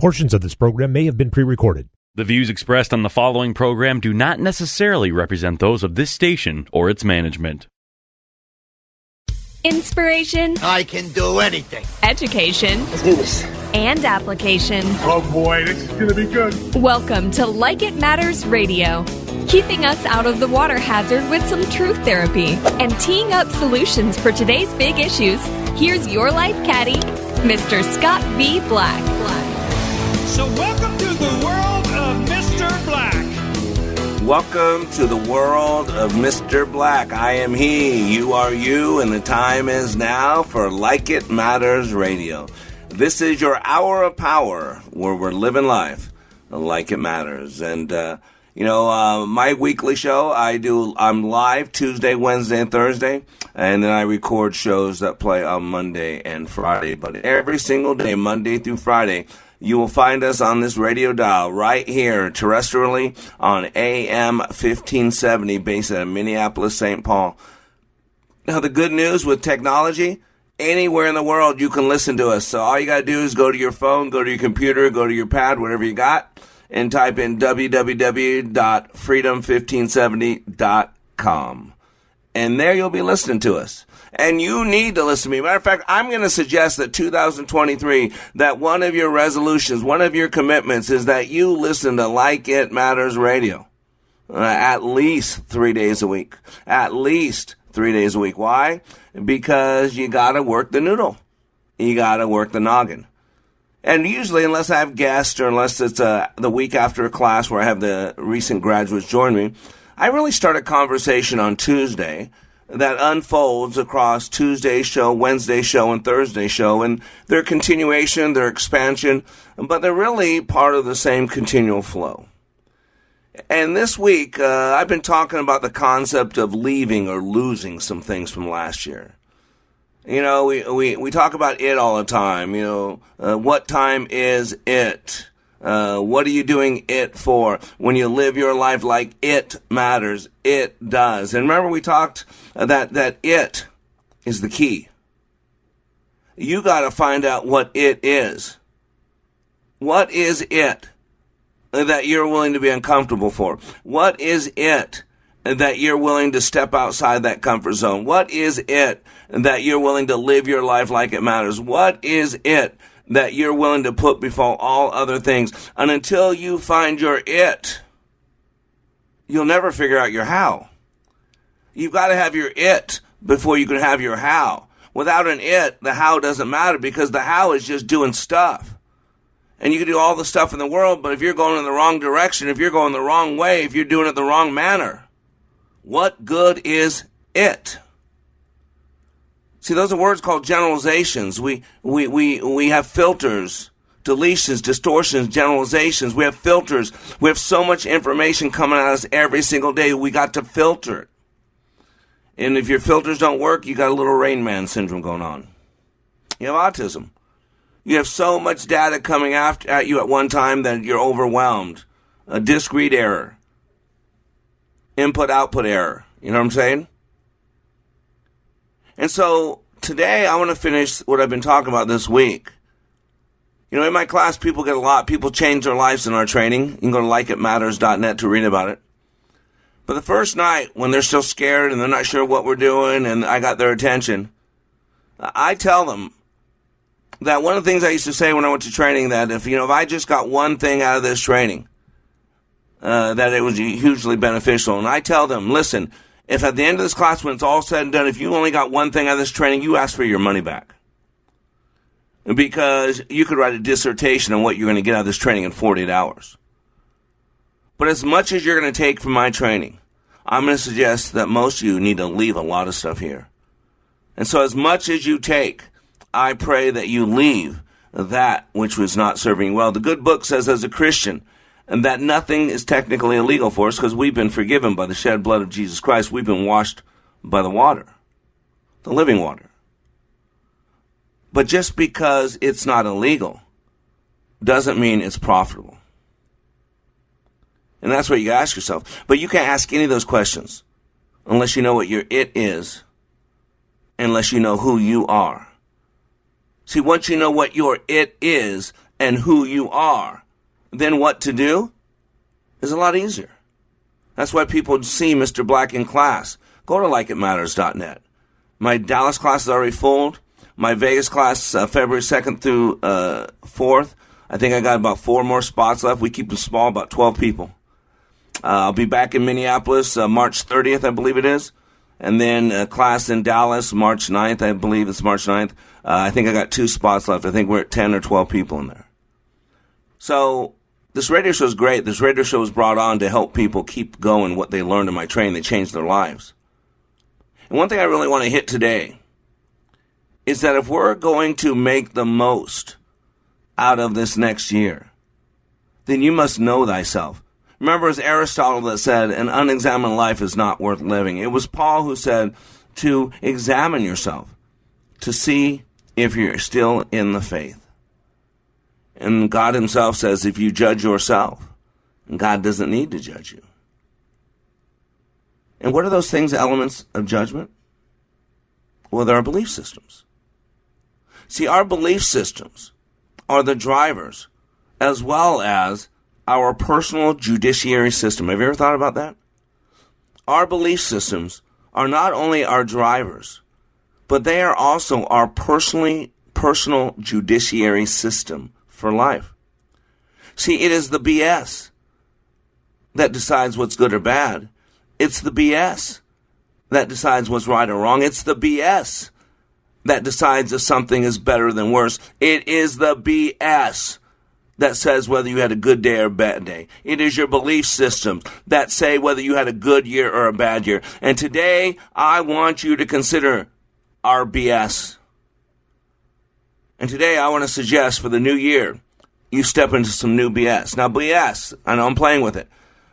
Portions of this program may have been pre-recorded. The views expressed on the following program do not necessarily represent those of this station or its management. Inspiration. I can do anything. Education. Let's do this. And application. Oh boy, this is going to be good. Welcome to Like It Matters Radio. Keeping us out of the water hazard with some truth therapy and teeing up solutions for today's big issues. Here's your life caddy, Mr. Scott B. Black. So welcome to the world of Mr. Black. Welcome to the world of Mr. Black. I am he, you are you, and the time is now for Like It Matters Radio. This is your hour of power where we're living life like it matters. And, my weekly show, I'm live Tuesday, Wednesday, and Thursday. And then I record shows that play on Monday and Friday. But every single day, Monday through Friday, you will find us on this radio dial right here terrestrially on AM 1570 based out of Minneapolis, St. Paul. Now, the good news with technology, anywhere in the world you can listen to us. So all you got to do is go to your phone, go to your computer, go to your pad, whatever you got, and type in www.freedom1570.com. And there you'll be listening to us. And you need to listen to me. Matter of fact, I'm going to suggest that 2023, that one of your resolutions, one of your commitments is that you listen to Like It Matters Radio at least 3 days a week. At least 3 days a week. Why? Because you got to work the noodle. You got to work the noggin. And usually, unless I have guests or unless it's the week after a class where I have the recent graduates join me, I really start a conversation on Tuesday that unfolds across Tuesday's show, Wednesday's show, and Thursday's show, and their continuation, their expansion, but they're really part of the same continual flow. And this week, I've been talking about the concept of leaving or losing some things from last year. You know, we talk about it all the time, what time is it? What are you doing it for? When you live your life like it matters, it does. And remember we talked that it is the key. You got to find out what it is. What is it that you're willing to be uncomfortable for? What is it that you're willing to step outside that comfort zone? What is it that you're willing to live your life like it matters? What is it that you're willing to put before all other things? And until you find your it, you'll never figure out your how. You've got to have your it before you can have your how. Without an it, the how doesn't matter because the how is just doing stuff. And you can do all the stuff in the world, but if you're going in the wrong direction, if you're going the wrong way, if you're doing it the wrong manner, what good is it? See, those are words called generalizations. We have filters, deletions, distortions, generalizations. We have filters. We have so much information coming at us every single day. We got to filter it. And if your filters don't work, you got a little Rain Man syndrome going on. You have autism. You have so much data coming at you at one time that you're overwhelmed. A disk read error. Input-output error. You know what I'm saying? And so today I want to finish what I've been talking about this week. You know, in my class, people get a lot. People change their lives in our training. You can go to likeitmatters.net to read about it. But the first night when they're still scared and they're not sure what we're doing and I got their attention, I tell them that one of the things I used to say when I went to training that if I just got one thing out of this training, that it was hugely beneficial. And I tell them, listen, if at the end of this class, when it's all said and done, if you only got one thing out of this training, you ask for your money back. Because you could write a dissertation on what you're going to get out of this training in 48 hours. But as much as you're going to take from my training, I'm going to suggest that most of you need to leave a lot of stuff here. And so as much as you take, I pray that you leave that which was not serving well. The good book says, as a Christian, and that nothing is technically illegal for us because we've been forgiven by the shed blood of Jesus Christ. We've been washed by the water, the living water. But just because it's not illegal doesn't mean it's profitable. And that's what you ask yourself. But you can't ask any of those questions unless you know what your it is, unless you know who you are. See, once you know what your it is and who you are, then what to do is a lot easier. That's why people see Mr. Black in class. Go to likeitmatters.net. My Dallas class is already full. My Vegas class, February 2nd through 4th, I think I got about 4 more spots left. We keep them small, about 12 people. I'll be back in Minneapolis March 30th, I believe it is. And then a class in Dallas, March 9th, I believe it's March 9th. I think I got 2 spots left. I think we're at 10 or 12 people in there. So this radio show is great. This radio show was brought on to help people keep going what they learned in my training. They changed their lives. And one thing I really want to hit today is that if we're going to make the most out of this next year, then you must know thyself. Remember, it's Aristotle that said, an unexamined life is not worth living. It was Paul who said to examine yourself, to see if you're still in the faith. And God himself says, if you judge yourself, God doesn't need to judge you. And what are those things, elements of judgment? Well, they're our belief systems. See, our belief systems are the drivers, as well as our personal judiciary system. Have you ever thought about that? Our belief systems are not only our drivers, but they are also our personal judiciary system for life. See, it is the BS that decides what's good or bad. It's the BS that decides what's right or wrong. It's the BS that decides if something is better than worse. It is the BS that says whether you had a good day or a bad day. It is your belief systems that say whether you had a good year or a bad year. And today, I want you to consider our BS. And today, I want to suggest for the new year, you step into some new BS. Now, BS, I know I'm playing with it.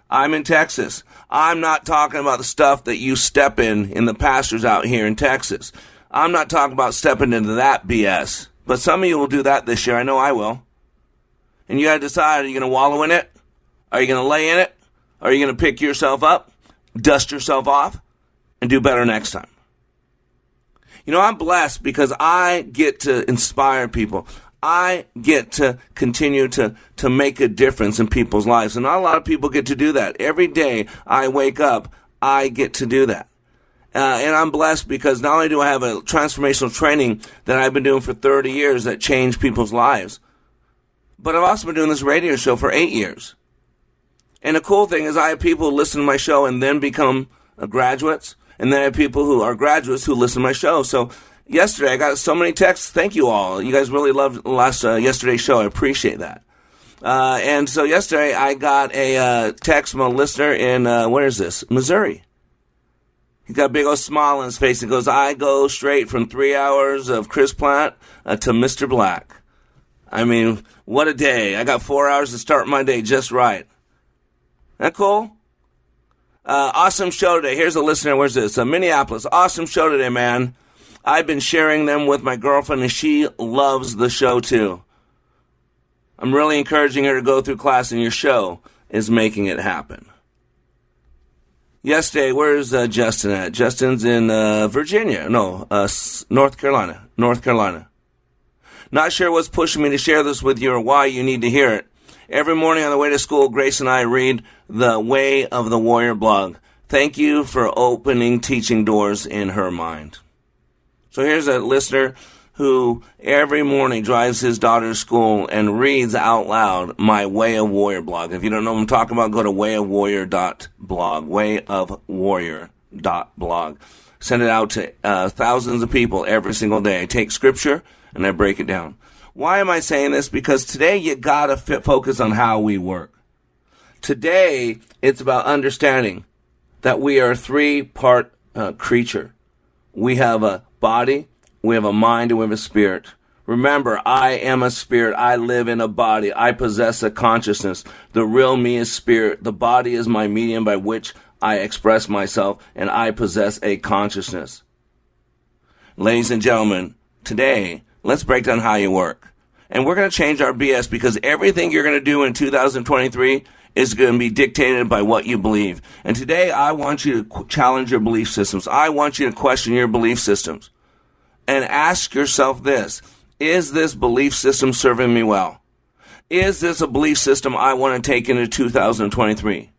I'm in Texas. I'm not talking about the stuff that you step in the pastures out here in Texas. I'm not talking about stepping into that BS. But some of you will do that this year. I know I will. And you got to decide, are you going to wallow in it? Are you going to lay in it? Are you going to pick yourself up, dust yourself off, and do better next time? You know, I'm blessed because I get to inspire people. I get to continue to make a difference in people's lives. And not a lot of people get to do that. Every day I wake up, I get to do that. And I'm blessed because not only do I have a transformational training that I've been doing for 30 years that changed people's lives, but I've also been doing this radio show for 8 years. And the cool thing is I have people who listen to my show and then become graduates. And then I have people who are graduates who listen to my show. So yesterday I got so many texts. Thank you all. You guys really loved yesterday's show. I appreciate that. And so yesterday I got a text from a listener in, where is this? Missouri. He's got a big old smile on his face. He goes, I go straight from 3 hours of Chris Plant to Mr. Black. I mean, what a day. I got 4 hours to start my day just right. Isn't that cool? Awesome show today. Here's a listener. Where's this? Minneapolis. Awesome show today, man. I've been sharing them with my girlfriend, and she loves the show, too. I'm really encouraging her to go through class, and your show is making it happen. Yesterday, where's Justin at? Justin's in Virginia. No, North Carolina. North Carolina. Not sure what's pushing me to share this with you or why you need to hear it. Every morning on the way to school, Grace and I read the Way of the Warrior blog. Thank you for opening teaching doors in her mind. So here's a listener who every morning drives his daughter to school and reads out loud my Way of Warrior blog. If you don't know what I'm talking about, go to wayofwarrior.blog, wayofwarrior.blog. Send it out to thousands of people every single day. I take scripture and I break it down. Why am I saying this? Because today you gotta focus on how we work. Today, it's about understanding that we are a three-part creature. We have a body, we have a mind, and we have a spirit. Remember, I am a spirit. I live in a body. I possess a consciousness. The real me is spirit. The body is my medium by which I express myself, and I possess a consciousness. Ladies and gentlemen, today, let's break down how you work. And we're going to change our BS, because everything you're going to do in 2023 is going to be dictated by what you believe. And today, I want you to challenge your belief systems. I want you to question your belief systems. And ask yourself this: is this belief system serving me well? Is this a belief system I want to take into 2023?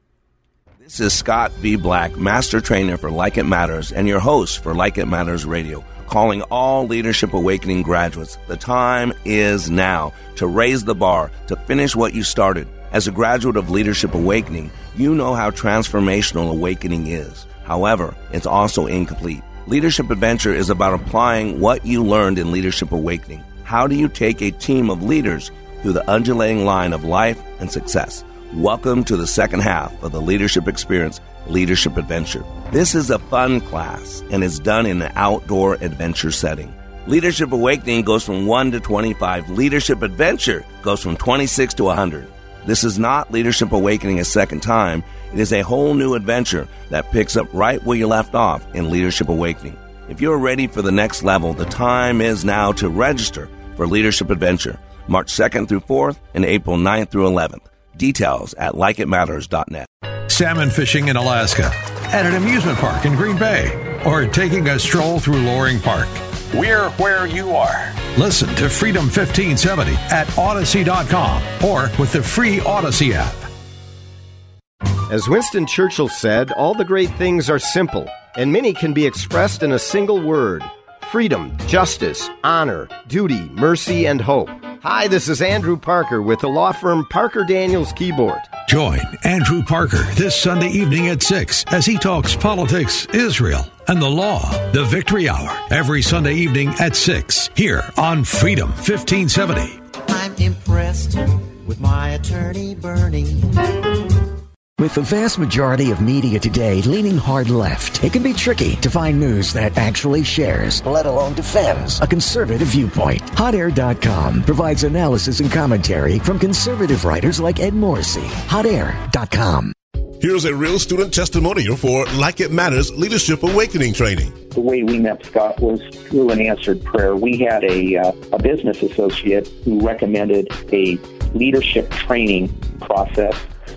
This is Scott B. Black, Master Trainer for Like It Matters and your host for Like It Matters Radio, calling all Leadership Awakening graduates. The time is now to raise the bar, to finish what you started. As a graduate of Leadership Awakening, you know how transformational awakening is. However, it's also incomplete. Leadership Adventure is about applying what you learned in Leadership Awakening. How do you take a team of leaders through the undulating line of life and success? Welcome to the second half of the Leadership Experience, Leadership Adventure. This is a fun class and is done in an outdoor adventure setting. Leadership Awakening goes from 1 to 25. Leadership Adventure goes from 26 to 100. This is not Leadership Awakening a second time. It is a whole new adventure that picks up right where you left off in Leadership Awakening. If you're ready for the next level, the time is now to register for Leadership Adventure, March 2nd through 4th and April 9th through 11th. Details at likeitmatters.net. Salmon fishing in Alaska, at an amusement park in Green Bay, or taking a stroll through Loring Park. We're where you are. Listen to Freedom 1570 at Odyssey.com or with the free Odyssey app. As Winston Churchill said, all the great things are simple, and many can be expressed in a single word: freedom, justice, honor, duty, mercy, and hope. Hi, this is Andrew Parker with the law firm Parker Daniels Kibort. Join Andrew Parker this Sunday evening at 6 as he talks politics, Israel, and the law. The Victory Hour, every Sunday evening at 6 here on Freedom 1570. I'm impressed with my attorney, Bernie. With the vast majority of media today leaning hard left, it can be tricky to find news that actually shares, let alone defends, a conservative viewpoint. HotAir.com provides analysis and commentary from conservative writers like Ed Morrissey. HotAir.com. Here's a real student testimonial for Like It Matters Leadership Awakening training. The way we met Scott was through an answered prayer. We had a business associate who recommended a leadership training process.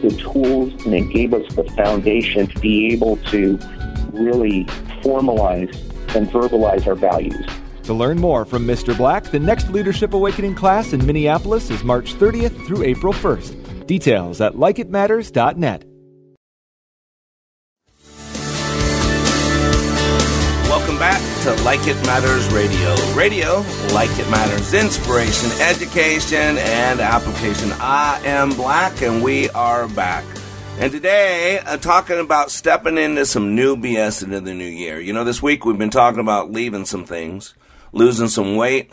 the tools, and it gave us the foundation to be able to really formalize and verbalize our values. To learn more from Mr. Black, the next Leadership Awakening class in Minneapolis is March 30th through April 1st. Details at likeitmatters.net. Welcome back to Like It Matters Radio. Radio, Like It Matters, inspiration, education, and application. I am Black, and we are back. And today, I'm talking about stepping into some new BS into the new year. This week we've been talking about leaving some things, losing some weight,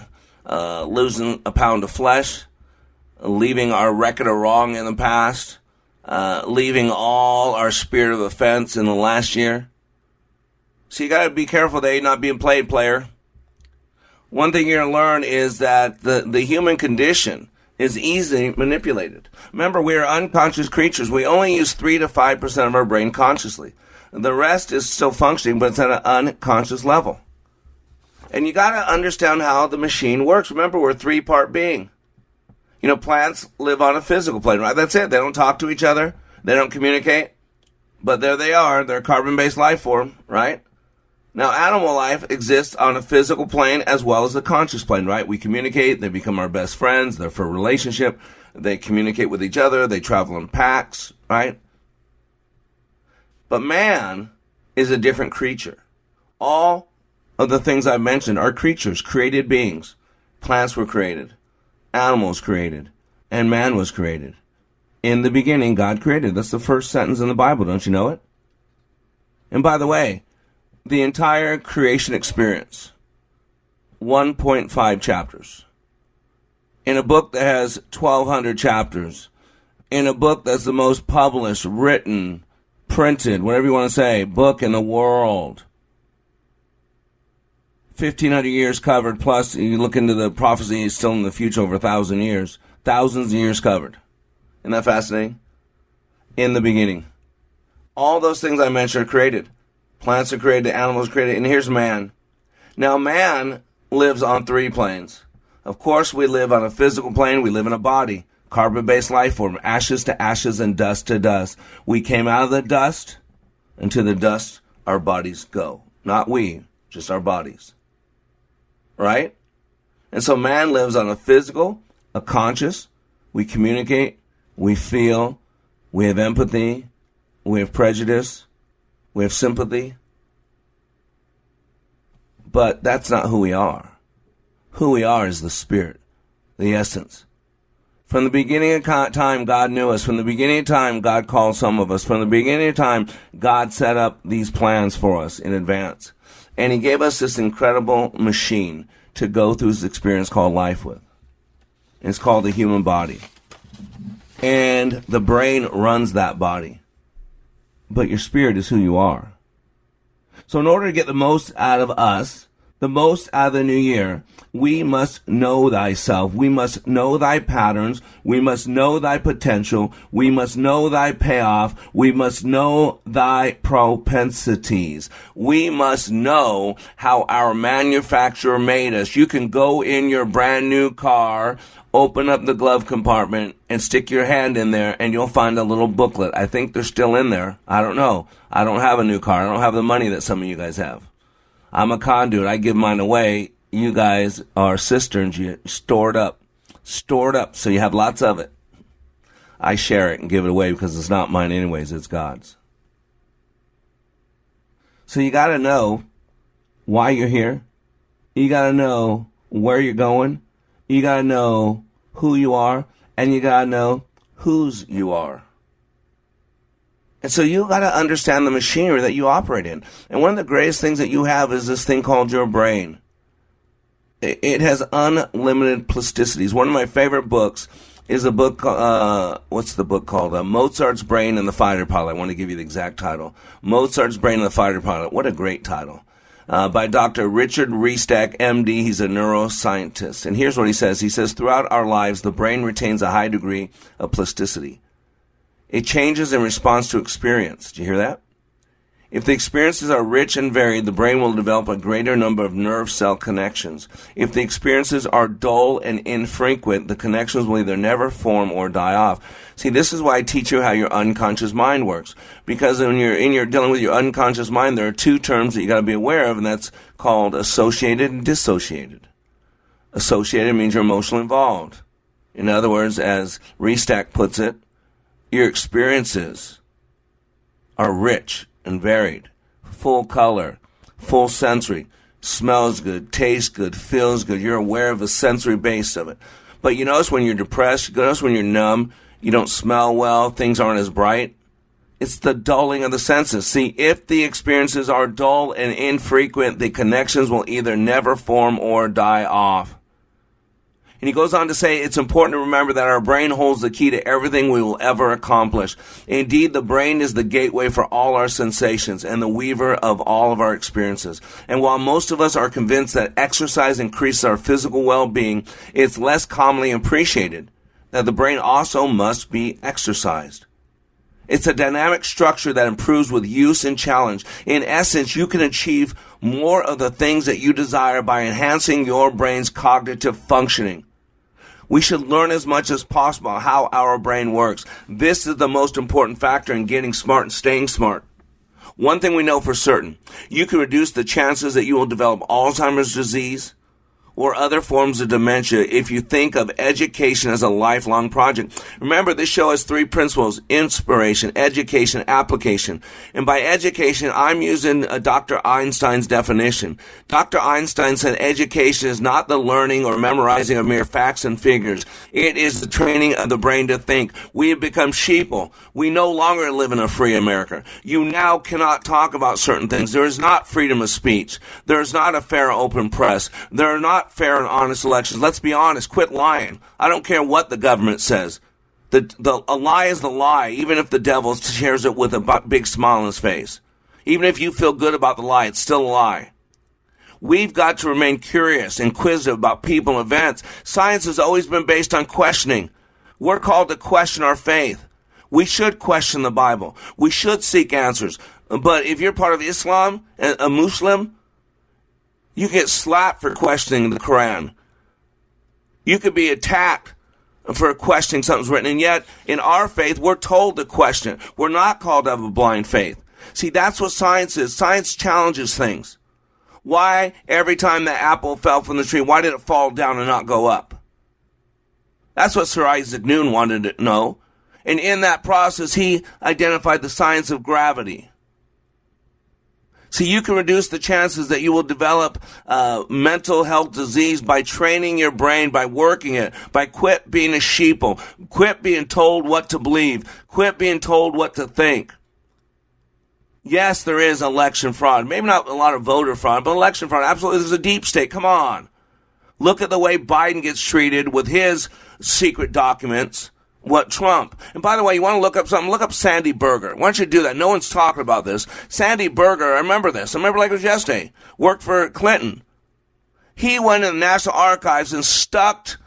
losing a pound of flesh, leaving our record of wrong in the past, leaving all our spirit of offense in the last year. So you got to be careful that you're not being played, player. One thing you're going to learn is that the human condition is easily manipulated. Remember, we are unconscious creatures. We only use 3 to 5% of our brain consciously. The rest is still functioning, but it's at an unconscious level. And you got to understand how the machine works. Remember, we're a three-part being. Plants live on a physical plane, right? That's it. They don't talk to each other. They don't communicate. But there they are. They're a carbon-based life form, right? Now, animal life exists on a physical plane as well as the conscious plane, right? We communicate. They become our best friends. They're for relationship. They communicate with each other. They travel in packs, right? But man is a different creature. All of the things I mentioned are creatures, created beings. Plants were created. animals created, and man was created. In the beginning, God created. That's the first sentence in the Bible. Don't you know it? And by the way, the entire creation experience, 1.5 chapters. In a book that has 1,200 chapters, in a book that's the most published, written, printed, whatever you want to say, book in the world. 1,500 years covered, plus you look into the prophecy, it's still in the future over 1,000 years. Thousands of years covered. Isn't that fascinating? In the beginning. All those things I mentioned are created. Plants are created, animals are created, and here's man. Now man lives on three planes. Of course we live on a physical plane, we live in a body. Carbon-based life form, ashes to ashes and dust to dust. We came out of the dust, and to the dust our bodies go. Not we, just our bodies. Right? And so man lives on a physical, a conscious, we communicate, we feel, we have empathy, we have prejudice, we have sympathy. But that's not who we are. Who we are is the spirit, the essence. From the beginning of time, God knew us. From the beginning of time, God called some of us. From the beginning of time, God set up these plans for us in advance. And he gave us this incredible machine to go through this experience called life with. It's called the human body. And the brain runs that body. But your spirit is who you are. So in order to get the most out of us, the most out of the new year, we must know thyself. We must know thy patterns. We must know thy potential. We must know thy payoff. We must know thy propensities. We must know how our manufacturer made us. You can go in your brand new car, open up the glove compartment, and stick your hand in there, and you'll find a little booklet. I think they're still in there. I don't know. I don't have a new car. I don't have the money that some of you guys have. I'm a conduit. I give mine away. You guys are cisterns. You store it up. Store it up so you have lots of it. I share it and give it away because it's not mine anyways. It's God's. So you got to know why you're here. You got to know where you're going. You got to know who you are. And you got to know whose you are. And so you got to understand the machinery that you operate in. And one of the greatest things that you have is this thing called your brain. It has unlimited plasticities. One of my favorite books is a book, what's the book called? Mozart's Brain and the Fighter Pilot. I want to give you the exact title. Mozart's Brain and the Fighter Pilot. What a great title. By Dr. Richard Restack, MD. He's a neuroscientist. And here's what he says. He says, throughout our lives, the brain retains a high degree of plasticity. It changes in response to experience. Do you hear that? If the experiences are rich and varied, the brain will develop a greater number of nerve cell connections. If the experiences are dull and infrequent, the connections will either never form or die off. See, this is why I teach you how your unconscious mind works. Because when you're dealing with your unconscious mind, there are two terms that you got to be aware of, and that's called associated and dissociated. Associated means you're emotionally involved. In other words, as Restack puts it, your experiences are rich and varied, full color, full sensory, smells good, tastes good, feels good. You're aware of the sensory base of it. But you notice when you're depressed, you notice when you're numb, you don't smell well, things aren't as bright. It's the dulling of the senses. See, if the experiences are dull and infrequent, the connections will either never form or die off. And he goes on to say, it's important to remember that our brain holds the key to everything we will ever accomplish. Indeed, the brain is the gateway for all our sensations and the weaver of all of our experiences. And while most of us are convinced that exercise increases our physical well-being, it's less commonly appreciated that the brain also must be exercised. It's a dynamic structure that improves with use and challenge. In essence, you can achieve more of the things that you desire by enhancing your brain's cognitive functioning. We should learn as much as possible how our brain works. This is the most important factor in getting smart and staying smart. One thing we know for certain, you can reduce the chances that you will develop Alzheimer's disease or other forms of dementia if you think of education as a lifelong project. Remember, this show has three principles: inspiration, education, application. And by education, I'm using Dr. Einstein's definition. Dr. Einstein said education is not the learning or memorizing of mere facts and figures. It is the training of the brain to think. We have become sheeple. We no longer live in a free America. You now cannot talk about certain things. There is not freedom of speech. There is not a fair open press. There are not fair and honest elections. Let's be honest. Quit lying. I don't care what the government says. A lie is the lie, even if the devil shares it with a big smile on his face. Even if you feel good about the lie, it's still a lie. We've got to remain curious, inquisitive about people and events. Science has always been based on questioning. We're called to question our faith. We should question the Bible. We should seek answers. But if you're part of Islam, a Muslim, you get slapped for questioning the Quran. You could be attacked for questioning something's written. And yet, in our faith, we're told to question. We're not called to have a blind faith. See, that's what science is. Science challenges things. Why, every time the apple fell from the tree, why did it fall down and not go up? That's what Sir Isaac Newton wanted to know. And in that process, he identified the science of gravity. So you can reduce the chances that you will develop mental health disease by training your brain, by working it, by quit being a sheeple, quit being told what to believe, quit being told what to think. Yes, there is election fraud. Maybe not a lot of voter fraud, but election fraud. Absolutely, there's a deep state. Come on. Look at the way Biden gets treated with his secret documents. What Trump. And by the way, you want to look up something, look up Sandy Berger. Why don't you do that? No one's talking about this. Sandy Berger, I remember this. I remember like it was yesterday. Worked for Clinton. He went to the National Archives and stuffed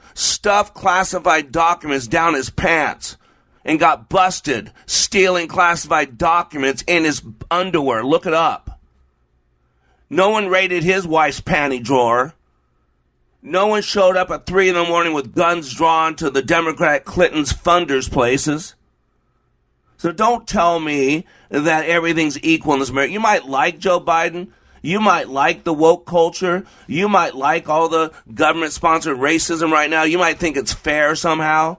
classified documents down his pants and got busted stealing classified documents in his underwear. Look it up. No one raided his wife's panty drawer. No one showed up at 3 in the morning with guns drawn to the Democrat Clinton's funders' places. So don't tell me that everything's equal in this America. You might like Joe Biden. You might like the woke culture. You might like all the government-sponsored racism right now. You might think it's fair somehow.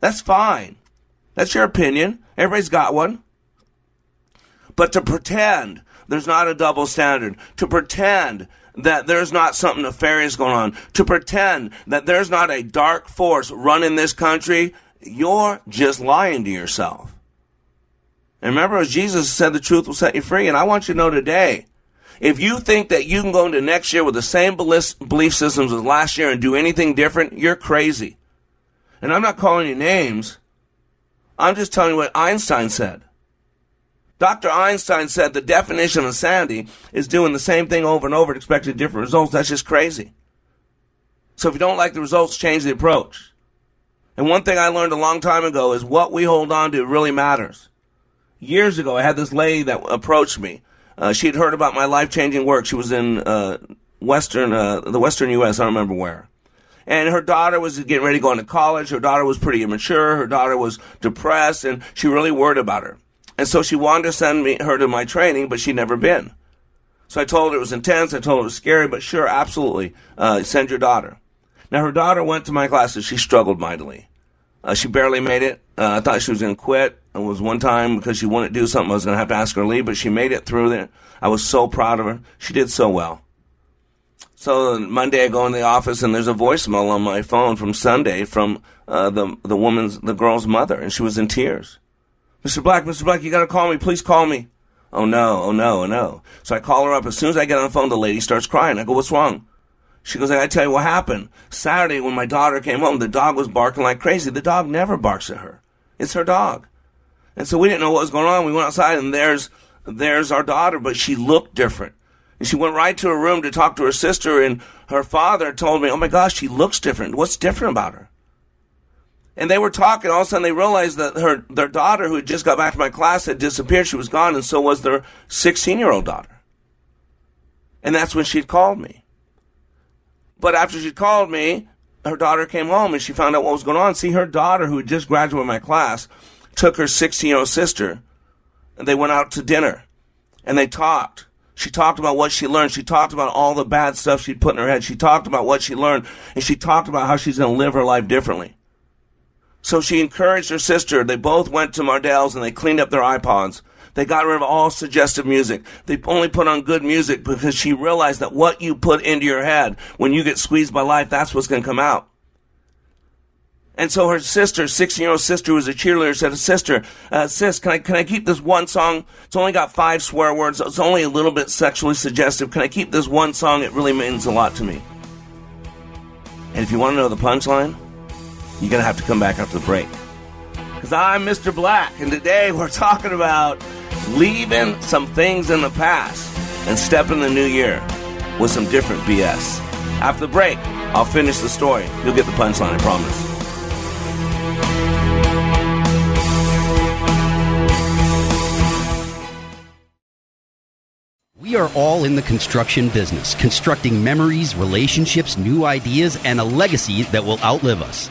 That's fine. That's your opinion. Everybody's got one. But to pretend there's not a double standard, to pretend that there's not something nefarious going on, to pretend that there's not a dark force running this country, you're just lying to yourself. And remember, as Jesus said, the truth will set you free. And I want you to know today, if you think that you can go into next year with the same belief systems as last year and do anything different, you're crazy. And I'm not calling you names. I'm just telling you what Einstein said. Dr. Einstein said the definition of insanity is doing the same thing over and over and expecting different results. That's just crazy. So if you don't like the results, change the approach. And one thing I learned a long time ago is what we hold on to really matters. Years ago, I had this lady that approached me. She had heard about my life-changing work. She was in the western U.S., I don't remember where. And her daughter was getting ready to go into college. Her daughter was pretty immature. Her daughter was depressed, and she really worried about her. And so she wanted to send her to my training, but she'd never been. So I told her it was intense. I told her it was scary, but sure, absolutely, send your daughter. Now, her daughter went to my classes. She struggled mightily. She barely made it. I thought she was going to quit. It was one time because she wouldn't do something. I was going to have to ask her to leave, but she made it through there. I was so proud of her. She did so well. So Monday I go into the office, and there's a voicemail on my phone from Sunday from the girl's mother, and she was in tears. Mr. Black, you got to call me. Please call me. Oh, no. So I call her up. As soon as I get on the phone, the lady starts crying. I go, what's wrong? She goes, I got to tell you what happened. Saturday when my daughter came home, the dog was barking like crazy. The dog never barks at her. It's her dog. And so we didn't know what was going on. We went outside, and there's our daughter, but she looked different. And she went right to her room to talk to her sister, and her father told me, oh, my gosh, she looks different. What's different about her? And they were talking. All of a sudden, they realized that their daughter, who had just got back to my class, had disappeared. She was gone, and so was their 16-year-old daughter. And that's when she'd called me. But after she called me, her daughter came home, and she found out what was going on. See, her daughter, who had just graduated my class, took her 16-year-old sister, and they went out to dinner, and they talked. She talked about what she learned. She talked about all the bad stuff she'd put in her head. She talked about what she learned, and she talked about how she's going to live her life differently. So she encouraged her sister. They both went to Mardell's, and they cleaned up their iPods. They got rid of all suggestive music. They only put on good music because she realized that what you put into your head, when you get squeezed by life, that's what's going to come out. And so her sister, 16-year-old sister, who was a cheerleader, said, "Sister, sis, can I keep this one song? It's only got 5 swear words. It's only a little bit sexually suggestive. Can I keep this one song? It really means a lot to me." And if you want to know the punchline, you're going to have to come back after the break. Because I'm Mr. Black, and today we're talking about leaving some things in the past and stepping the new year with some different BS. After the break, I'll finish the story. You'll get the punchline, I promise. We are all in the construction business, constructing memories, relationships, new ideas, and a legacy that will outlive us.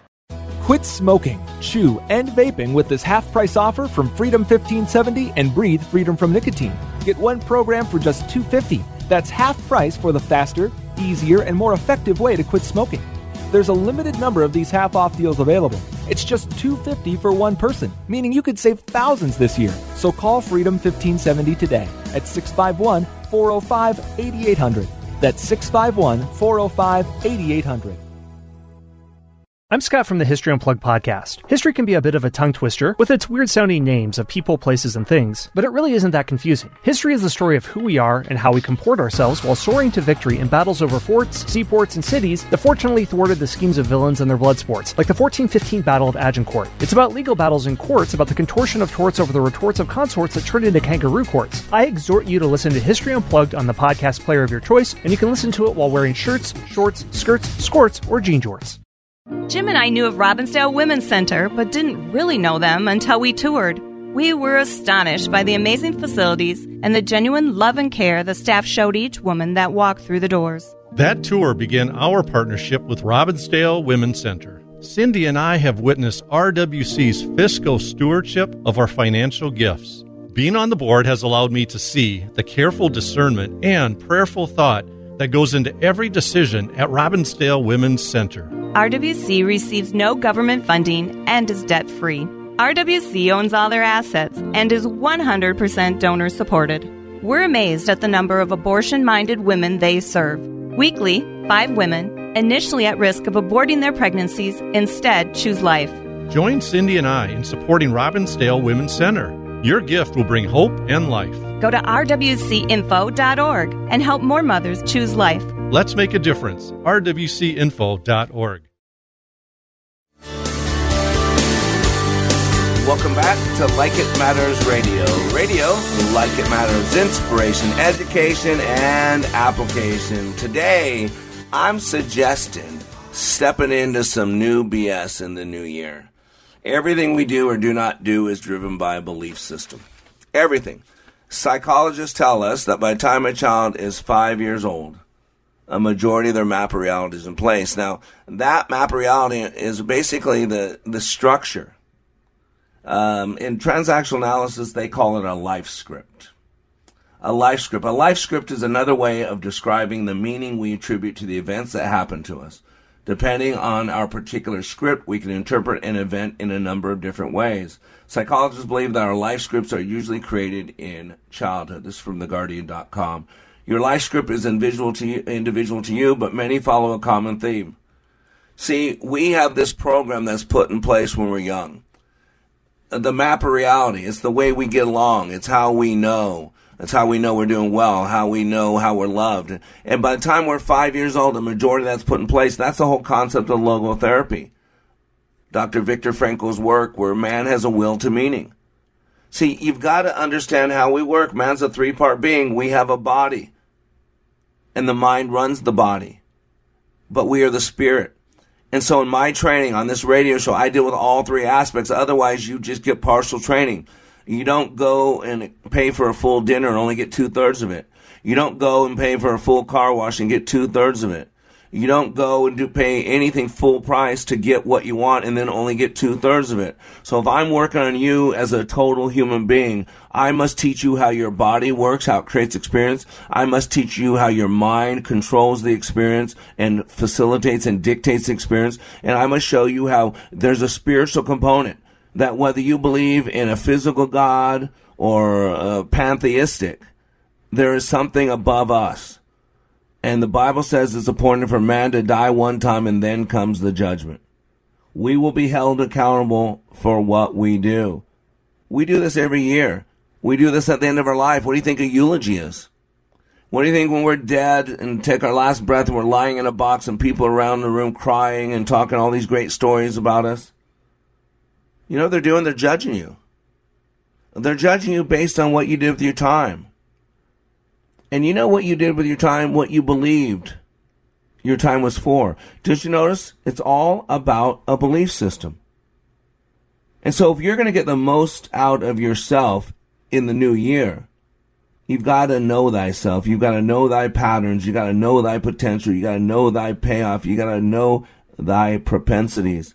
Quit smoking, chew, and vaping with this half-price offer from Freedom 1570 and Breathe Freedom from Nicotine. Get one program for just $2.50. That's half price for the faster, easier, and more effective way to quit smoking. There's a limited number of these half-off deals available. It's just $2.50 for one person, meaning you could save thousands this year. So call Freedom 1570 today at 651-405-8800. That's 651-405-8800. I'm Scott from the History Unplugged podcast. History can be a bit of a tongue twister with its weird-sounding names of people, places, and things, but it really isn't that confusing. History is the story of who we are and how we comport ourselves while soaring to victory in battles over forts, seaports, and cities that fortunately thwarted the schemes of villains and their blood sports, like the 1415 Battle of Agincourt. It's about legal battles in courts, about the contortion of torts over the retorts of consorts that turned into kangaroo courts. I exhort you to listen to History Unplugged on the podcast player of your choice, and you can listen to it while wearing shirts, shorts, skirts, skorts, or jean jorts. Jim and I knew of Robbinsdale Women's Center, but didn't really know them until we toured. We were astonished by the amazing facilities and the genuine love and care the staff showed each woman that walked through the doors. That tour began our partnership with Robbinsdale Women's Center. Cindy and I have witnessed RWC's fiscal stewardship of our financial gifts. Being on the board has allowed me to see the careful discernment and prayerful thought that goes into every decision at Robbinsdale Women's Center. RWC receives no government funding and is debt-free. RWC owns all their assets and is 100% donor-supported. We're amazed at the number of abortion-minded women they serve. Weekly, 5 women, initially at risk of aborting their pregnancies, instead choose life. Join Cindy and I in supporting Robbinsdale Women's Center. Your gift will bring hope and life. Go to rwcinfo.org and help more mothers choose life. Let's make a difference. rwcinfo.org. Welcome back to Like It Matters Radio. Radio, like it matters, inspiration, education, and application. Today, I'm suggesting stepping into some new BS in the new year. Everything we do or do not do is driven by a belief system. Everything. Psychologists tell us that by the time a child is 5 years old, a majority of their map of reality is in place. Now, that map of reality is basically the structure. In transactional analysis, they call it a life script. A life script. A life script is another way of describing the meaning we attribute to the events that happen to us. Depending on our particular script, we can interpret an event in a number of different ways. Psychologists believe that our life scripts are usually created in childhood. This is from TheGuardian.com. Your life script is individual to you, but many follow a common theme. See, we have this program that's put in place when we're young. The map of reality. It's the way we get along. It's how we know. It's how we know we're doing well, how we know how we're loved. And by the time we're 5 years old, the majority of that's put in place. That's the whole concept of logotherapy. Dr. Viktor Frankl's work, where man has a will to meaning. See, you've got to understand how we work. Man's a three-part being. We have a body, and the mind runs the body, but we are the spirit. And so in my training on this radio show, I deal with all three aspects. Otherwise, you just get partial training. You don't go and pay for a full dinner and only get two-thirds of it. You don't go and pay for a full car wash and get two-thirds of it. You don't go and pay anything full price to get what you want and then only get two-thirds of it. So if I'm working on you as a total human being, I must teach you how your body works, how it creates experience. I must teach you how your mind controls the experience and facilitates and dictates the experience. And I must show you how there's a spiritual component that whether you believe in a physical God or a pantheistic, there is something above us. And the Bible says it's appointed for man to die one time and then comes the judgment. We will be held accountable for what we do. We do this every year. We do this at the end of our life. What do you think a eulogy is? What do you think when we're dead and take our last breath and we're lying in a box and people around the room crying and talking all these great stories about us? You know what they're doing? They're judging you. They're judging you based on what you did with your time. And you know what you did with your time, what you believed your time was for. Did you notice? It's all about a belief system. And so if you're going to get the most out of yourself in the new year, you've got to know thyself. You've got to know thy patterns. You've got to know thy potential. You've got to know thy payoff. You've got to know thy propensities.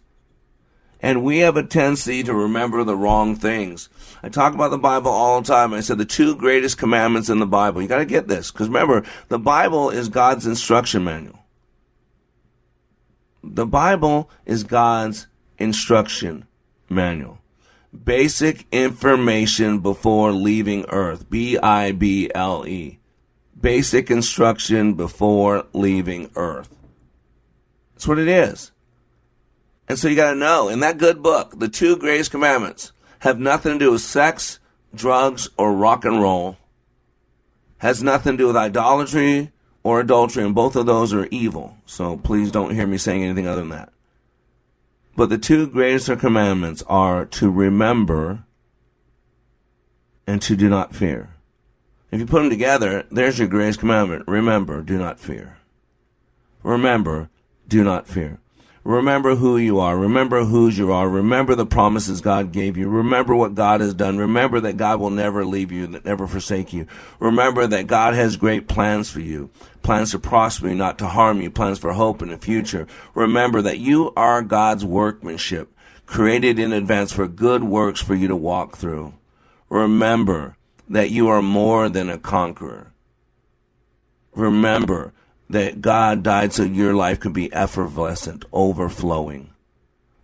And we have a tendency to remember the wrong things. I talk about the Bible all the time. I said the two greatest commandments in the Bible. You got to get this. Because remember, the Bible is God's instruction manual. The Bible is God's instruction manual. Basic information before leaving earth. B-I-B-L-E. Basic instruction before leaving earth. That's what it is. And so you got to know, in that good book, the two greatest commandments have nothing to do with sex, drugs, or rock and roll. Has nothing to do with idolatry or adultery, and both of those are evil. So please don't hear me saying anything other than that. But the two greatest commandments are to remember and to do not fear. If you put them together, there's your greatest commandment. Remember, do not fear. Remember, do not fear. Remember who you are. Remember whose you are. Remember the promises God gave you. Remember what God has done. Remember that God will never leave you, that never forsake you. Remember that God has great plans for you, plans to prosper you, not to harm you, plans for hope in the future. Remember that you are God's workmanship, created in advance for good works for you to walk through. Remember that you are more than a conqueror. Remember that God died so your life could be effervescent, overflowing.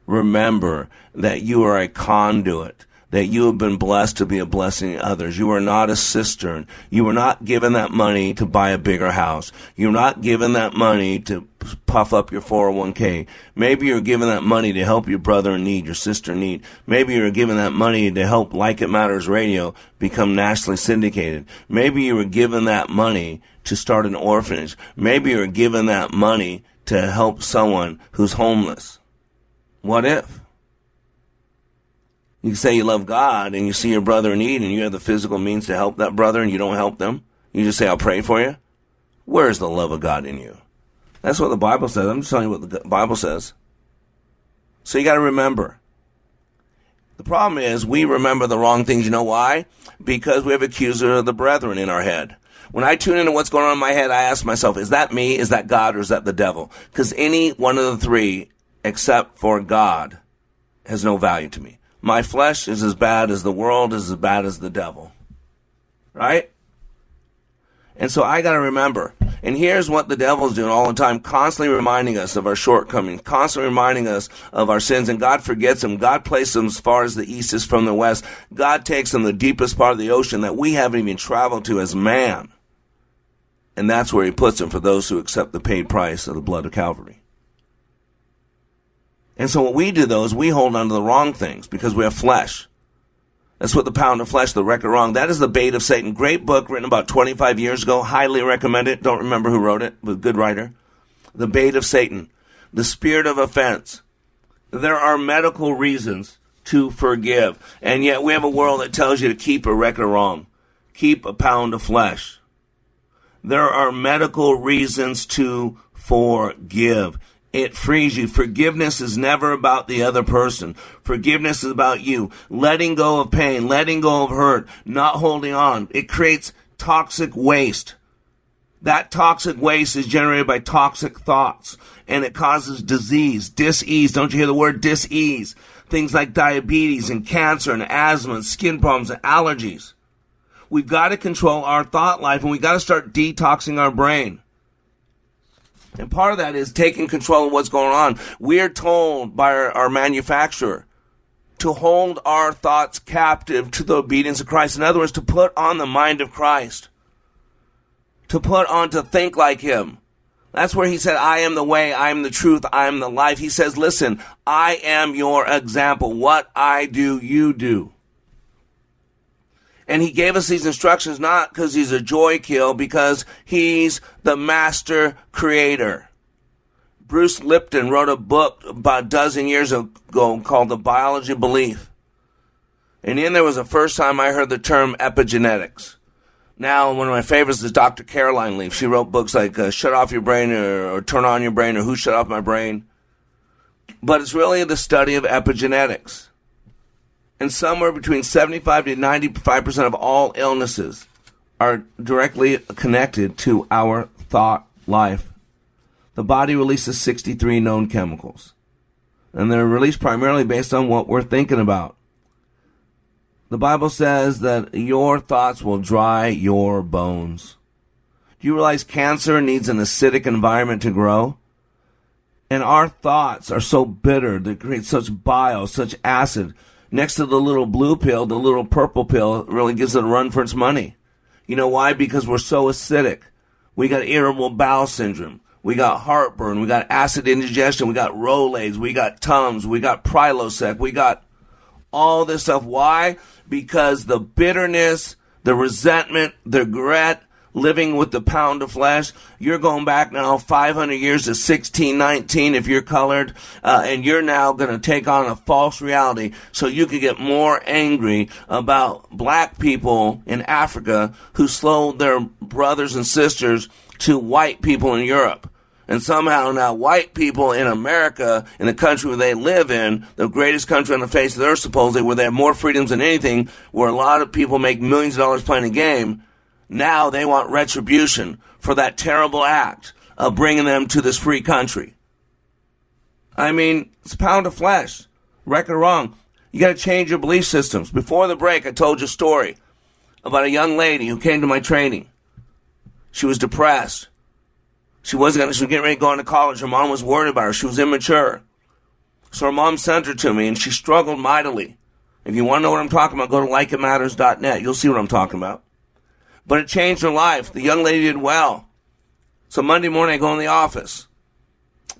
Remember that you are a conduit, that you have been blessed to be a blessing to others. You are not a cistern. You were not given that money to buy a bigger house. You're not given that money to puff up your 401k. Maybe you're given that money to help your brother in need, your sister in need. Maybe you're given that money to help Like It Matters Radio become nationally syndicated. Maybe you were given that money to start an orphanage. Maybe you're given that money to help someone who's homeless. What if? You say you love God and you see your brother in need and you have the physical means to help that brother and you don't help them. You just say, I'll pray for you. Where's the love of God in you? That's what the Bible says. I'm just telling you what the Bible says. So you got to remember. The problem is we remember the wrong things. You know why? Because we have accuser of the brethren in our head. When I tune into what's going on in my head, I ask myself, is that me, is that God, or is that the devil? Because any one of the three, except for God, has no value to me. My flesh is as bad as the world, is as bad as the devil. Right? And so I got to remember. And here's what the devil's doing all the time, constantly reminding us of our shortcomings, constantly reminding us of our sins. And God forgets them. God places them as far as the east is from the west. God takes them the deepest part of the ocean that we haven't even traveled to as man. And that's where he puts them for those who accept the paid price of the blood of Calvary. And so what we do, though, is we hold on to the wrong things because we're flesh. That's what The Pound of Flesh, The Record Wrong. That is the bait of Satan. Great book written about 25 years ago. Highly recommend it. Don't remember who wrote it, but good writer. The Bait of Satan. The Spirit of Offense. There are medical reasons to forgive. And yet we have a world that tells you to keep a record wrong. Keep a pound of flesh. There are medical reasons to forgive. It frees you. Forgiveness is never about the other person. Forgiveness is about you. Letting go of pain, letting go of hurt, not holding on. It creates toxic waste. That toxic waste is generated by toxic thoughts, and it causes disease, dis-ease. Don't you hear the word dis-ease? Things like diabetes and cancer and asthma and skin problems and allergies. We've got to control our thought life, and we've got to start detoxing our brain. And part of that is taking control of what's going on. We're told by our manufacturer to hold our thoughts captive to the obedience of Christ. In other words, to put on the mind of Christ. To put on, to think like him. That's where he said, I am the way, I am the truth, I am the life. He says, listen, I am your example. What I do, you do. And he gave us these instructions not because he's a joy kill, because he's the master creator. Bruce Lipton wrote a book about a dozen years ago called The Biology of Belief. And in there was the first time I heard the term epigenetics. Now, one of my favorites is Dr. Caroline Leaf. She wrote books like Shut Off Your Brain or Turn On Your Brain or Who Shut Off My Brain. But it's really the study of epigenetics. And somewhere between 75 to 95% of all illnesses are directly connected to our thought life. The body releases 63 known chemicals. And they're released primarily based on what we're thinking about. The Bible says that your thoughts will dry your bones. Do you realize cancer needs an acidic environment to grow? And our thoughts are so bitter, they create such bile, such acid. Next to the little blue pill, the little purple pill really gives it a run for its money. You know why? Because we're so acidic. We got irritable bowel syndrome. We got heartburn. We got acid indigestion. We got Rolaids. We got Tums. We got Prilosec. We got all this stuff. Why? Because the bitterness, the resentment, the regret, living with the pound of flesh. You're going back now 500 years to 1619 if you're colored, and you're now going to take on a false reality so you can get more angry about black people in Africa who sold their brothers and sisters to white people in Europe. And somehow now white people in America, in the country where they live in, the greatest country on the face of the earth supposedly, where they have more freedoms than anything, where a lot of people make millions of dollars playing a game, now they want retribution for that terrible act of bringing them to this free country. I mean, it's a pound of flesh. Right or wrong. You got to change your belief systems. Before the break, I told you a story about a young lady who came to my training. She was depressed. She was getting ready to go into college. Her mom was worried about her. She was immature. So her mom sent her to me, and she struggled mightily. If you want to know what I'm talking about, go to likeitmatters.net. You'll see what I'm talking about. But it changed her life. The young lady did well. So Monday morning, I go in the office.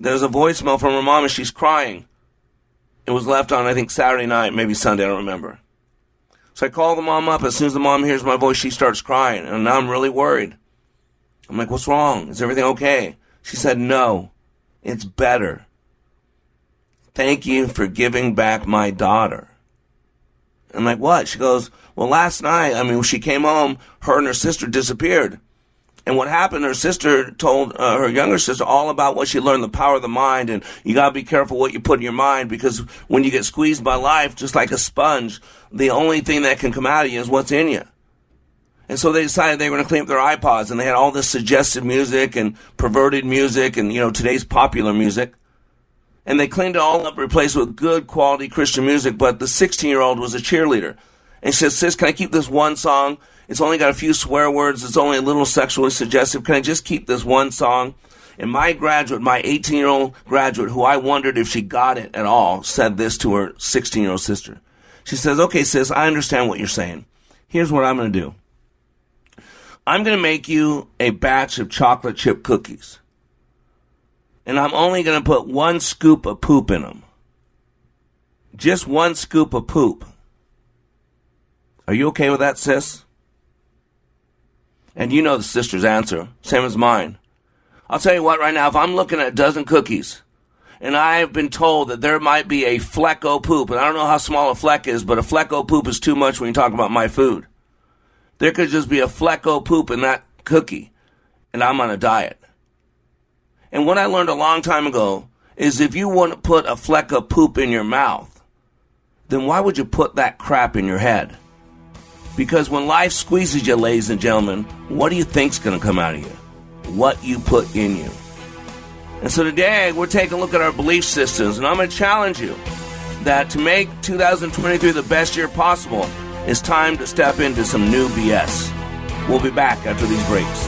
There's a voicemail from her mom, and she's crying. It was left on, I think, Saturday night, maybe Sunday, I don't remember. So I call the mom up. As soon as the mom hears my voice, she starts crying. And now I'm really worried. I'm like, what's wrong? Is everything okay? She said, no, it's better. Thank you for giving back my daughter. I'm like, what? She goes, well, last night, when she came home, her and her sister disappeared. And what happened, her sister told her younger sister all about what she learned, the power of the mind, and you got to be careful what you put in your mind, because when you get squeezed by life, just like a sponge, the only thing that can come out of you is what's in you. And so they decided they were going to clean up their iPods, and they had all this suggestive music and perverted music and, today's popular music. And they cleaned it all up, replaced it with good quality Christian music, but the 16-year-old was a cheerleader. And she said, sis, can I keep this one song? It's only got a few swear words. It's only a little sexually suggestive. Can I just keep this one song? And my 18-year-old graduate, who I wondered if she got it at all, said this to her 16-year-old sister. She says, okay, sis, I understand what you're saying. Here's what I'm going to do. I'm going to make you a batch of chocolate chip cookies. And I'm only going to put one scoop of poop in them. just one scoop of poop. Are you okay with that, sis? And you know the sister's answer, same as mine. I'll tell you what, right now, if I'm looking at a dozen cookies, and I've been told that there might be a fleck o' poop, and I don't know how small a fleck is, but a fleck o' poop is too much when you talk about my food. There could just be a fleck o' poop in that cookie, and I'm on a diet. And what I learned a long time ago is if you want to put a fleck of poop in your mouth, then why would you put that crap in your head? Because when life squeezes you, ladies and gentlemen, what do you think's going to come out of you? What you put in you. And so today we're taking a look at our belief systems, and I'm going to challenge you that to make 2023 the best year possible, it's time to step into some new BS. We'll be back after these breaks.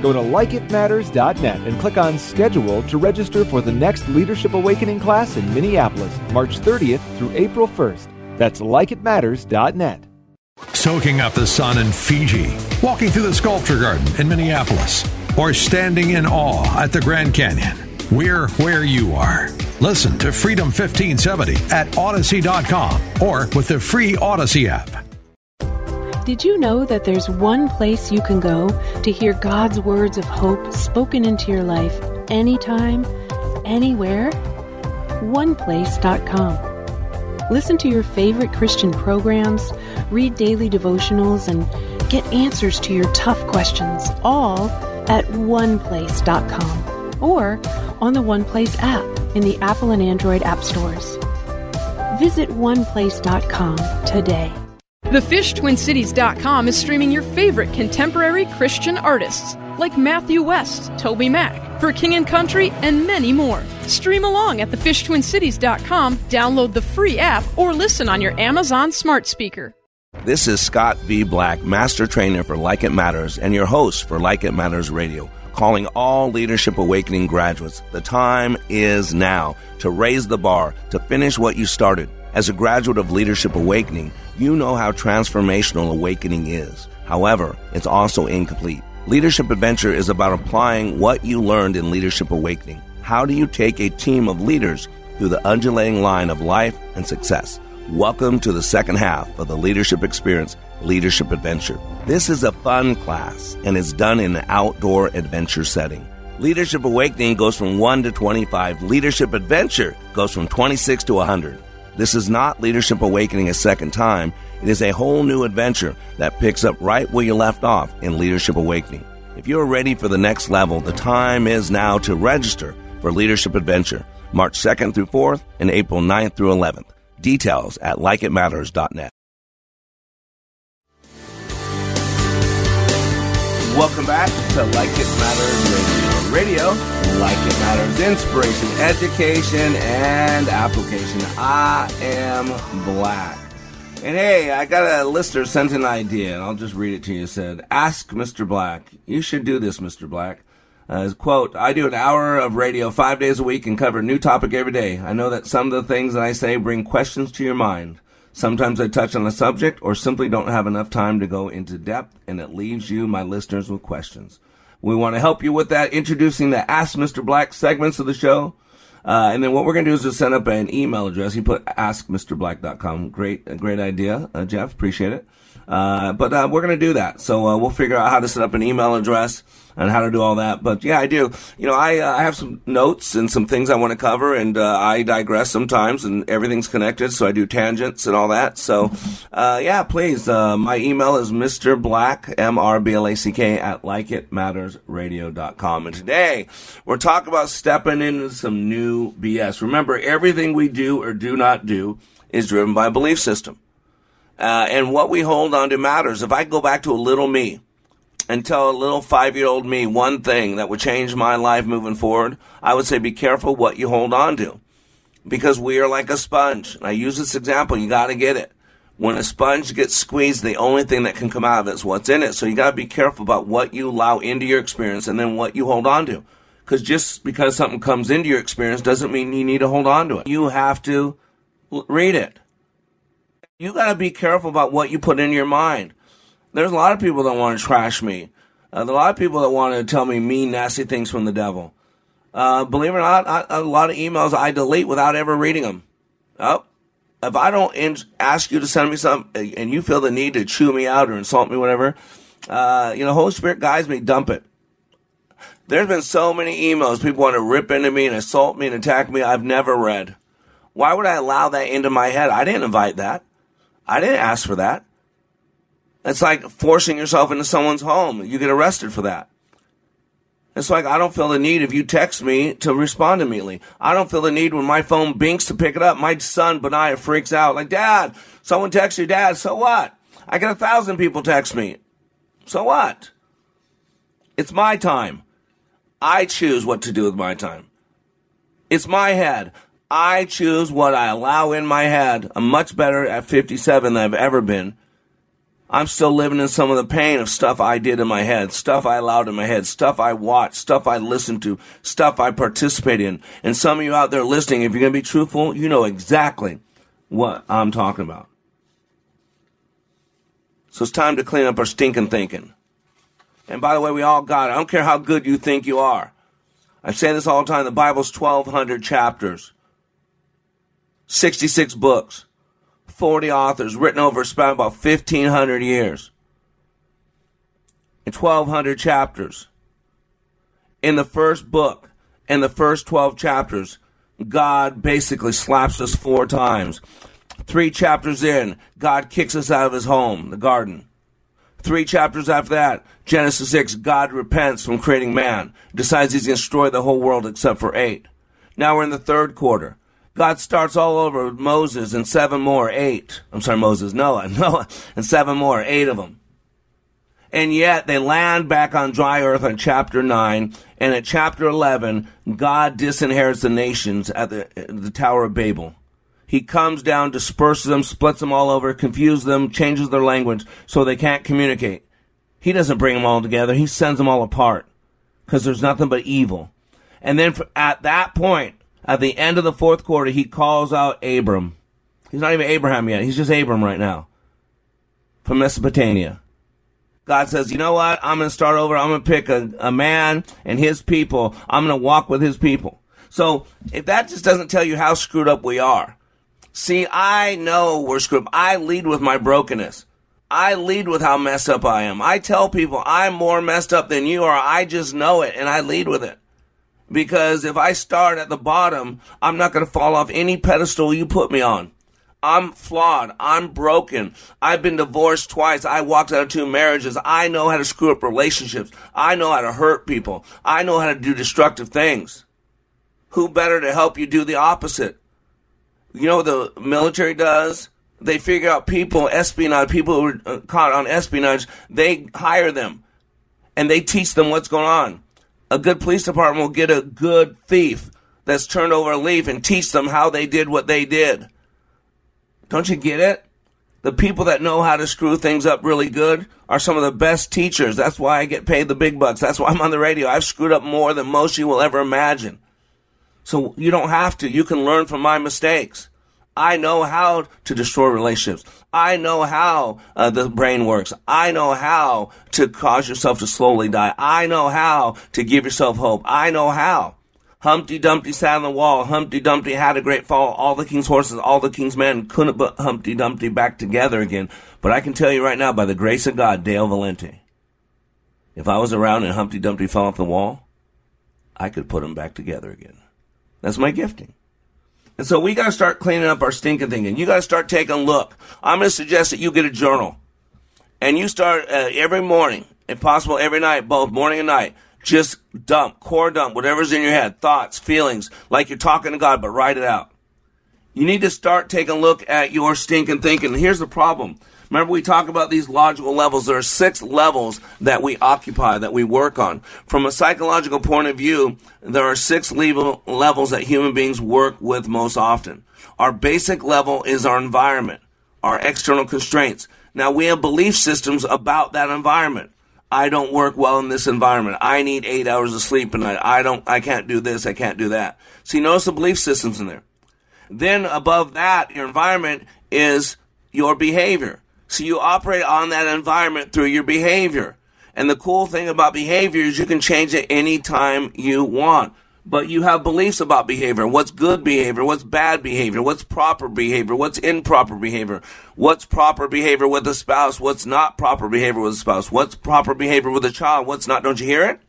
Go to likeitmatters.net and click on Schedule to register for the next Leadership Awakening class in Minneapolis, March 30th through April 1st. That's likeitmatters.net. Soaking up the sun in Fiji, walking through the sculpture garden in Minneapolis, or standing in awe at the Grand Canyon. We're where you are. Listen to Freedom 1570 at Odyssey.com or with the free Odyssey app. Did you know that there's one place you can go to hear God's words of hope spoken into your life anytime, anywhere? OnePlace.com. Listen to your favorite Christian programs, read daily devotionals, and get answers to your tough questions, all at OnePlace.com or on the OnePlace app in the Apple and Android app stores. Visit OnePlace.com today. TheFishTwinCities.com is streaming your favorite contemporary Christian artists like Matthew West, Toby Mac, For King and Country, and many more. Stream along at TheFishTwinCities.com, download the free app, or listen on your Amazon smart speaker. This is Scott B. Black, Master Trainer for Like It Matters and your host for Like It Matters Radio, calling all Leadership Awakening graduates. The time is now to raise the bar, to finish what you started. As a graduate of Leadership Awakening, you know how transformational awakening is. However, it's also incomplete. Leadership Adventure is about applying what you learned in Leadership Awakening. How do you take a team of leaders through the undulating line of life and success? Welcome to the second half of the Leadership Experience, Leadership Adventure. This is a fun class and is done in an outdoor adventure setting. Leadership Awakening goes from 1 to 25. Leadership Adventure goes from 26 to 100. This is not Leadership Awakening a second time. It is a whole new adventure that picks up right where you left off in Leadership Awakening. If you're ready for the next level, the time is now to register for Leadership Adventure, March 2nd through 4th and April 9th through 11th. Details at likeitmatters.net. Welcome back to Like It Matters Radio. Like It Matters, inspiration, education, and application. I am Black. And hey, I got a listener sent an idea, and I'll just read it to you. It said, ask Mr. Black. You should do this, Mr. Black. Quote, I do an hour of radio 5 days a week and cover a new topic every day. I know that some of the things that I say bring questions to your mind. Sometimes I touch on a subject or simply don't have enough time to go into depth, and it leaves you, my listeners, with questions. We want to help you with that, introducing the Ask Mr. Black segments of the show. And then what we're going to do is just send up an email address. You put askmrblack.com. Great idea, Jeff. Appreciate it. But we're going to do that. So we'll figure out how to set up an email address and how to do all that. But yeah, I do. You know, I have some notes and some things I want to cover, and I digress sometimes, and everything's connected, so I do tangents and all that. So yeah, please, my email is Mr. Black, MRBLACK at likeitmattersradio.com. And today, we're talking about stepping into some new BS. Remember, everything we do or do not do is driven by a belief system. And what we hold on to matters. If I go back to a little me, and tell a little 5-year-old me one thing that would change my life moving forward, I would say be careful what you hold on to, because we are like a sponge. And I use this example. You got to get it. When a sponge gets squeezed, the only thing that can come out of it is what's in it. So you got to be careful about what you allow into your experience and then what you hold on to, because just because something comes into your experience doesn't mean you need to hold on to it. You have to read it. You got to be careful about what you put in your mind. There's a lot of people that want to trash me. There's a lot of people that want to tell me mean, nasty things from the devil. Believe it or not, a lot of emails I delete without ever reading them. Oh, if I don't ask you to send me something and you feel the need to chew me out or insult me, whatever, Holy Spirit guides me, dump it. There's been so many emails people want to rip into me and assault me and attack me I've never read. Why would I allow that into my head? I didn't invite that. I didn't ask for that. It's like forcing yourself into someone's home. You get arrested for that. It's like I don't feel the need if you text me to respond immediately. I don't feel the need when my phone binks to pick it up. My son, Benaiah, freaks out. Like, Dad, someone texts you. Dad, so what? I get 1,000 people text me. So what? It's my time. I choose what to do with my time. It's my head. I choose what I allow in my head. I'm much better at 57 than I've ever been. I'm still living in some of the pain of stuff I did in my head, stuff I allowed in my head, stuff I watched, stuff I listened to, stuff I participated in. And some of you out there listening, if you're going to be truthful, you know exactly what I'm talking about. So it's time to clean up our stinking thinking. And by the way, we all got it. I don't care how good you think you are. I say this all the time. The Bible's 1,200 chapters, 66 books. 40 authors written over a span of about 1,500 years. In 1,200 chapters. In the first book, in the first 12 chapters, God basically slaps us 4 times. 3 chapters in, God kicks us out of his home, the garden. 3 chapters after that, Genesis 6, God repents from creating man, decides he's going to destroy the whole world except for 8. Now we're in the third quarter. God starts all over with Moses and 7 more, 8. I'm sorry, Moses, Noah, and 7 more, 8 of them. And yet they land back on dry earth on chapter 9. And at chapter 11, God disinherits the nations at the Tower of Babel. He comes down, disperses them, splits them all over, confuses them, changes their language so they can't communicate. He doesn't bring them all together. He sends them all apart because there's nothing but evil. And then at that point, at the end of the fourth quarter, he calls out Abram. He's not even Abraham yet. He's just Abram right now from Mesopotamia. God says, you know what? I'm going to start over. I'm going to pick a man and his people. I'm going to walk with his people. So if that just doesn't tell you how screwed up we are. See, I know we're screwed up. I lead with my brokenness. I lead with how messed up I am. I tell people I'm more messed up than you are. I just know it, and I lead with it. Because if I start at the bottom, I'm not going to fall off any pedestal you put me on. I'm flawed. I'm broken. I've been divorced twice. I walked out of 2 marriages. I know how to screw up relationships. I know how to hurt people. I know how to do destructive things. Who better to help you do the opposite? You know what the military does? They figure out people, espionage, people who are caught on espionage. They hire them, and they teach them what's going on. A good police department will get a good thief that's turned over a leaf and teach them how they did what they did. Don't you get it? The people that know how to screw things up really good are some of the best teachers. That's why I get paid the big bucks. That's why I'm on the radio. I've screwed up more than most of you will ever imagine. So you don't have to. You can learn from my mistakes. I know how to destroy relationships. I know how the brain works. I know how to cause yourself to slowly die. I know how to give yourself hope. I know how. Humpty Dumpty sat on the wall. Humpty Dumpty had a great fall. All the king's horses, all the king's men couldn't put Humpty Dumpty back together again. But I can tell you right now, by the grace of God, Dale Valenti, if I was around and Humpty Dumpty fell off the wall, I could put him back together again. That's my gifting. And so we got to start cleaning up our stinking thing. And you got to start taking a look. I'm going to suggest that you get a journal. And you start every morning, if possible every night, both morning and night. Just dump, core dump, whatever's in your head, thoughts, feelings, like you're talking to God, but write it out. You need to start taking a look at your stinking thinking. And here's the problem. Remember, we talk about these logical levels. There are 6 levels that we occupy, that we work on. From a psychological point of view, there are 6 levels that human beings work with most often. Our basic level is our environment, our external constraints. Now, we have belief systems about that environment. I don't work well in this environment. I need 8 hours of sleep a night. I can't do this. I can't do that. So you notice the belief systems in there. Then above that, your environment is your behavior. So you operate on that environment through your behavior. And the cool thing about behavior is you can change it any time you want. But you have beliefs about behavior. What's good behavior? What's bad behavior? What's proper behavior? What's improper behavior? What's proper behavior with a spouse? What's not proper behavior with a spouse? What's proper behavior with a child? What's not? Don't you hear it?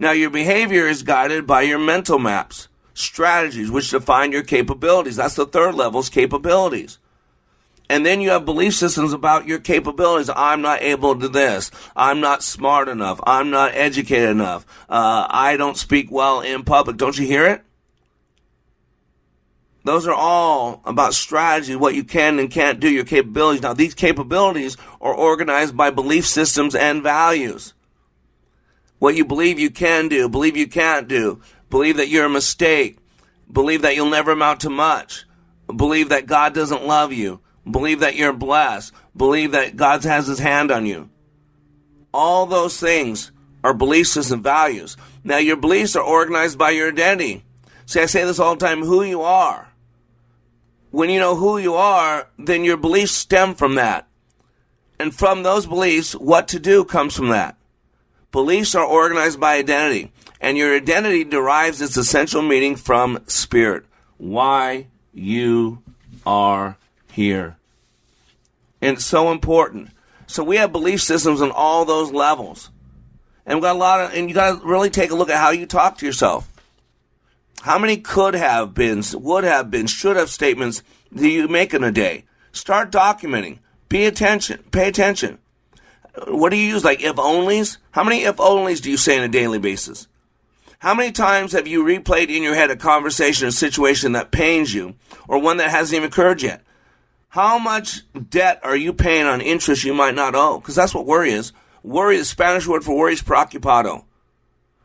Now, your behavior is guided by your mental maps, strategies, which define your capabilities. That's the 3rd level's capabilities. And then you have belief systems about your capabilities. I'm not able to do this. I'm not smart enough. I'm not educated enough. I don't speak well in public. Don't you hear it? Those are all about strategy, what you can and can't do, your capabilities. Now, these capabilities are organized by belief systems and values. What you believe you can do, believe you can't do, believe that you're a mistake, believe that you'll never amount to much, believe that God doesn't love you, believe that you're blessed, believe that God has his hand on you. All those things are beliefs and values. Now, your beliefs are organized by your identity. See, I say this all the time, who you are. When you know who you are, then your beliefs stem from that. And from those beliefs, what to do comes from that. Beliefs are organized by identity, and your identity derives its essential meaning from spirit. Why you are here. And it's so important. So we have belief systems on all those levels. And we got and you got to really take a look at how you talk to yourself. How many could have been, would have been, should have statements do you make in a day? Start documenting. Pay attention. What do you use? Like if onlys? How many if onlys do you say on a daily basis? How many times have you replayed in your head a conversation or situation that pains you or one that hasn't even occurred yet? How much debt are you paying on interest you might not owe? Because that's what worry is. Worry, the Spanish word for worry is preocupado.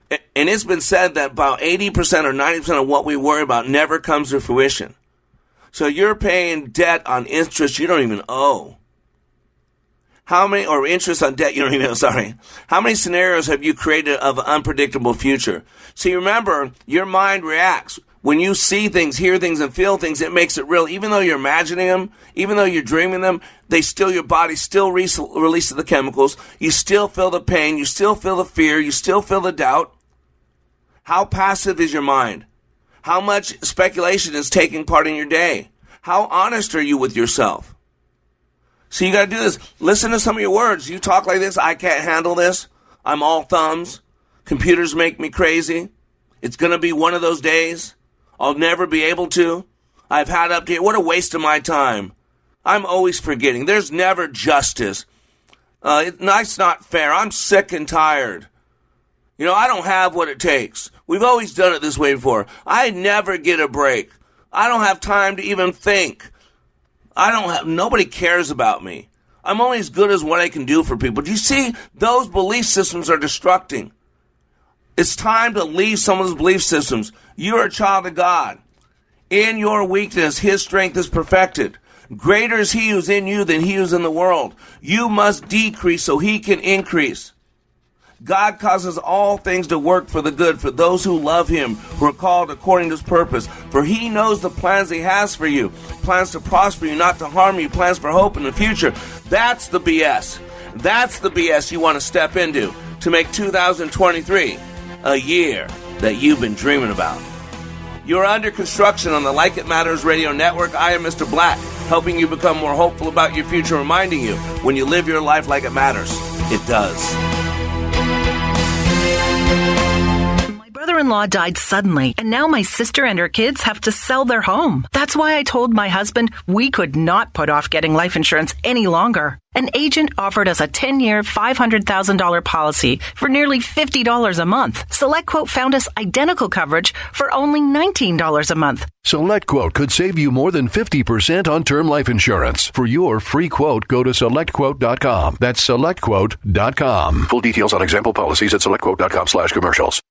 And it's been said that about 80% or 90% of what we worry about never comes to fruition. So you're paying debt on interest you don't even owe. How many scenarios have you created of an unpredictable future? See, remember, your mind reacts. When you see things, hear things, and feel things, it makes it real. Even though you're imagining them, even though you're dreaming them, your body still releases the chemicals. You still feel the pain. You still feel the fear. You still feel the doubt. How passive is your mind? How much speculation is taking part in your day? How honest are you with yourself? So you got to do this. Listen to some of your words. You talk like this. I can't handle this. I'm all thumbs. Computers make me crazy. It's going to be one of those days. I'll never be able to. I've had up to here. What a waste of my time. I'm always forgetting. There's never justice. It's not fair. I'm sick and tired. You know, I don't have what it takes. We've always done it this way before. I never get a break. I don't have time to even think. Nobody cares about me. I'm only as good as what I can do for people. Do you see? Those belief systems are destructing. It's time to leave some of those belief systems. You are a child of God. In your weakness, his strength is perfected. Greater is he who's in you than he who's in the world. You must decrease so he can increase. God causes all things to work for the good, for those who love him, who are called according to his purpose. For he knows the plans he has for you, plans to prosper you, not to harm you, plans for hope in the future. That's the BS. That's the BS you want to step into to make 2023 a year that you've been dreaming about. You're under construction on the Like It Matters Radio Network. I am Mr. Black, helping you become more hopeful about your future, reminding you, when you live your life like it matters, it does. My brother-in-law died suddenly, and now my sister and her kids have to sell their home. That's why I told my husband we could not put off getting life insurance any longer. An agent offered us a 10-year, $500,000 policy for nearly $50 a month. SelectQuote found us identical coverage for only $19 a month. SelectQuote could save you more than 50% on term life insurance. For your free quote, go to SelectQuote.com. That's SelectQuote.com. Full details on example policies at SelectQuote.com/commercials.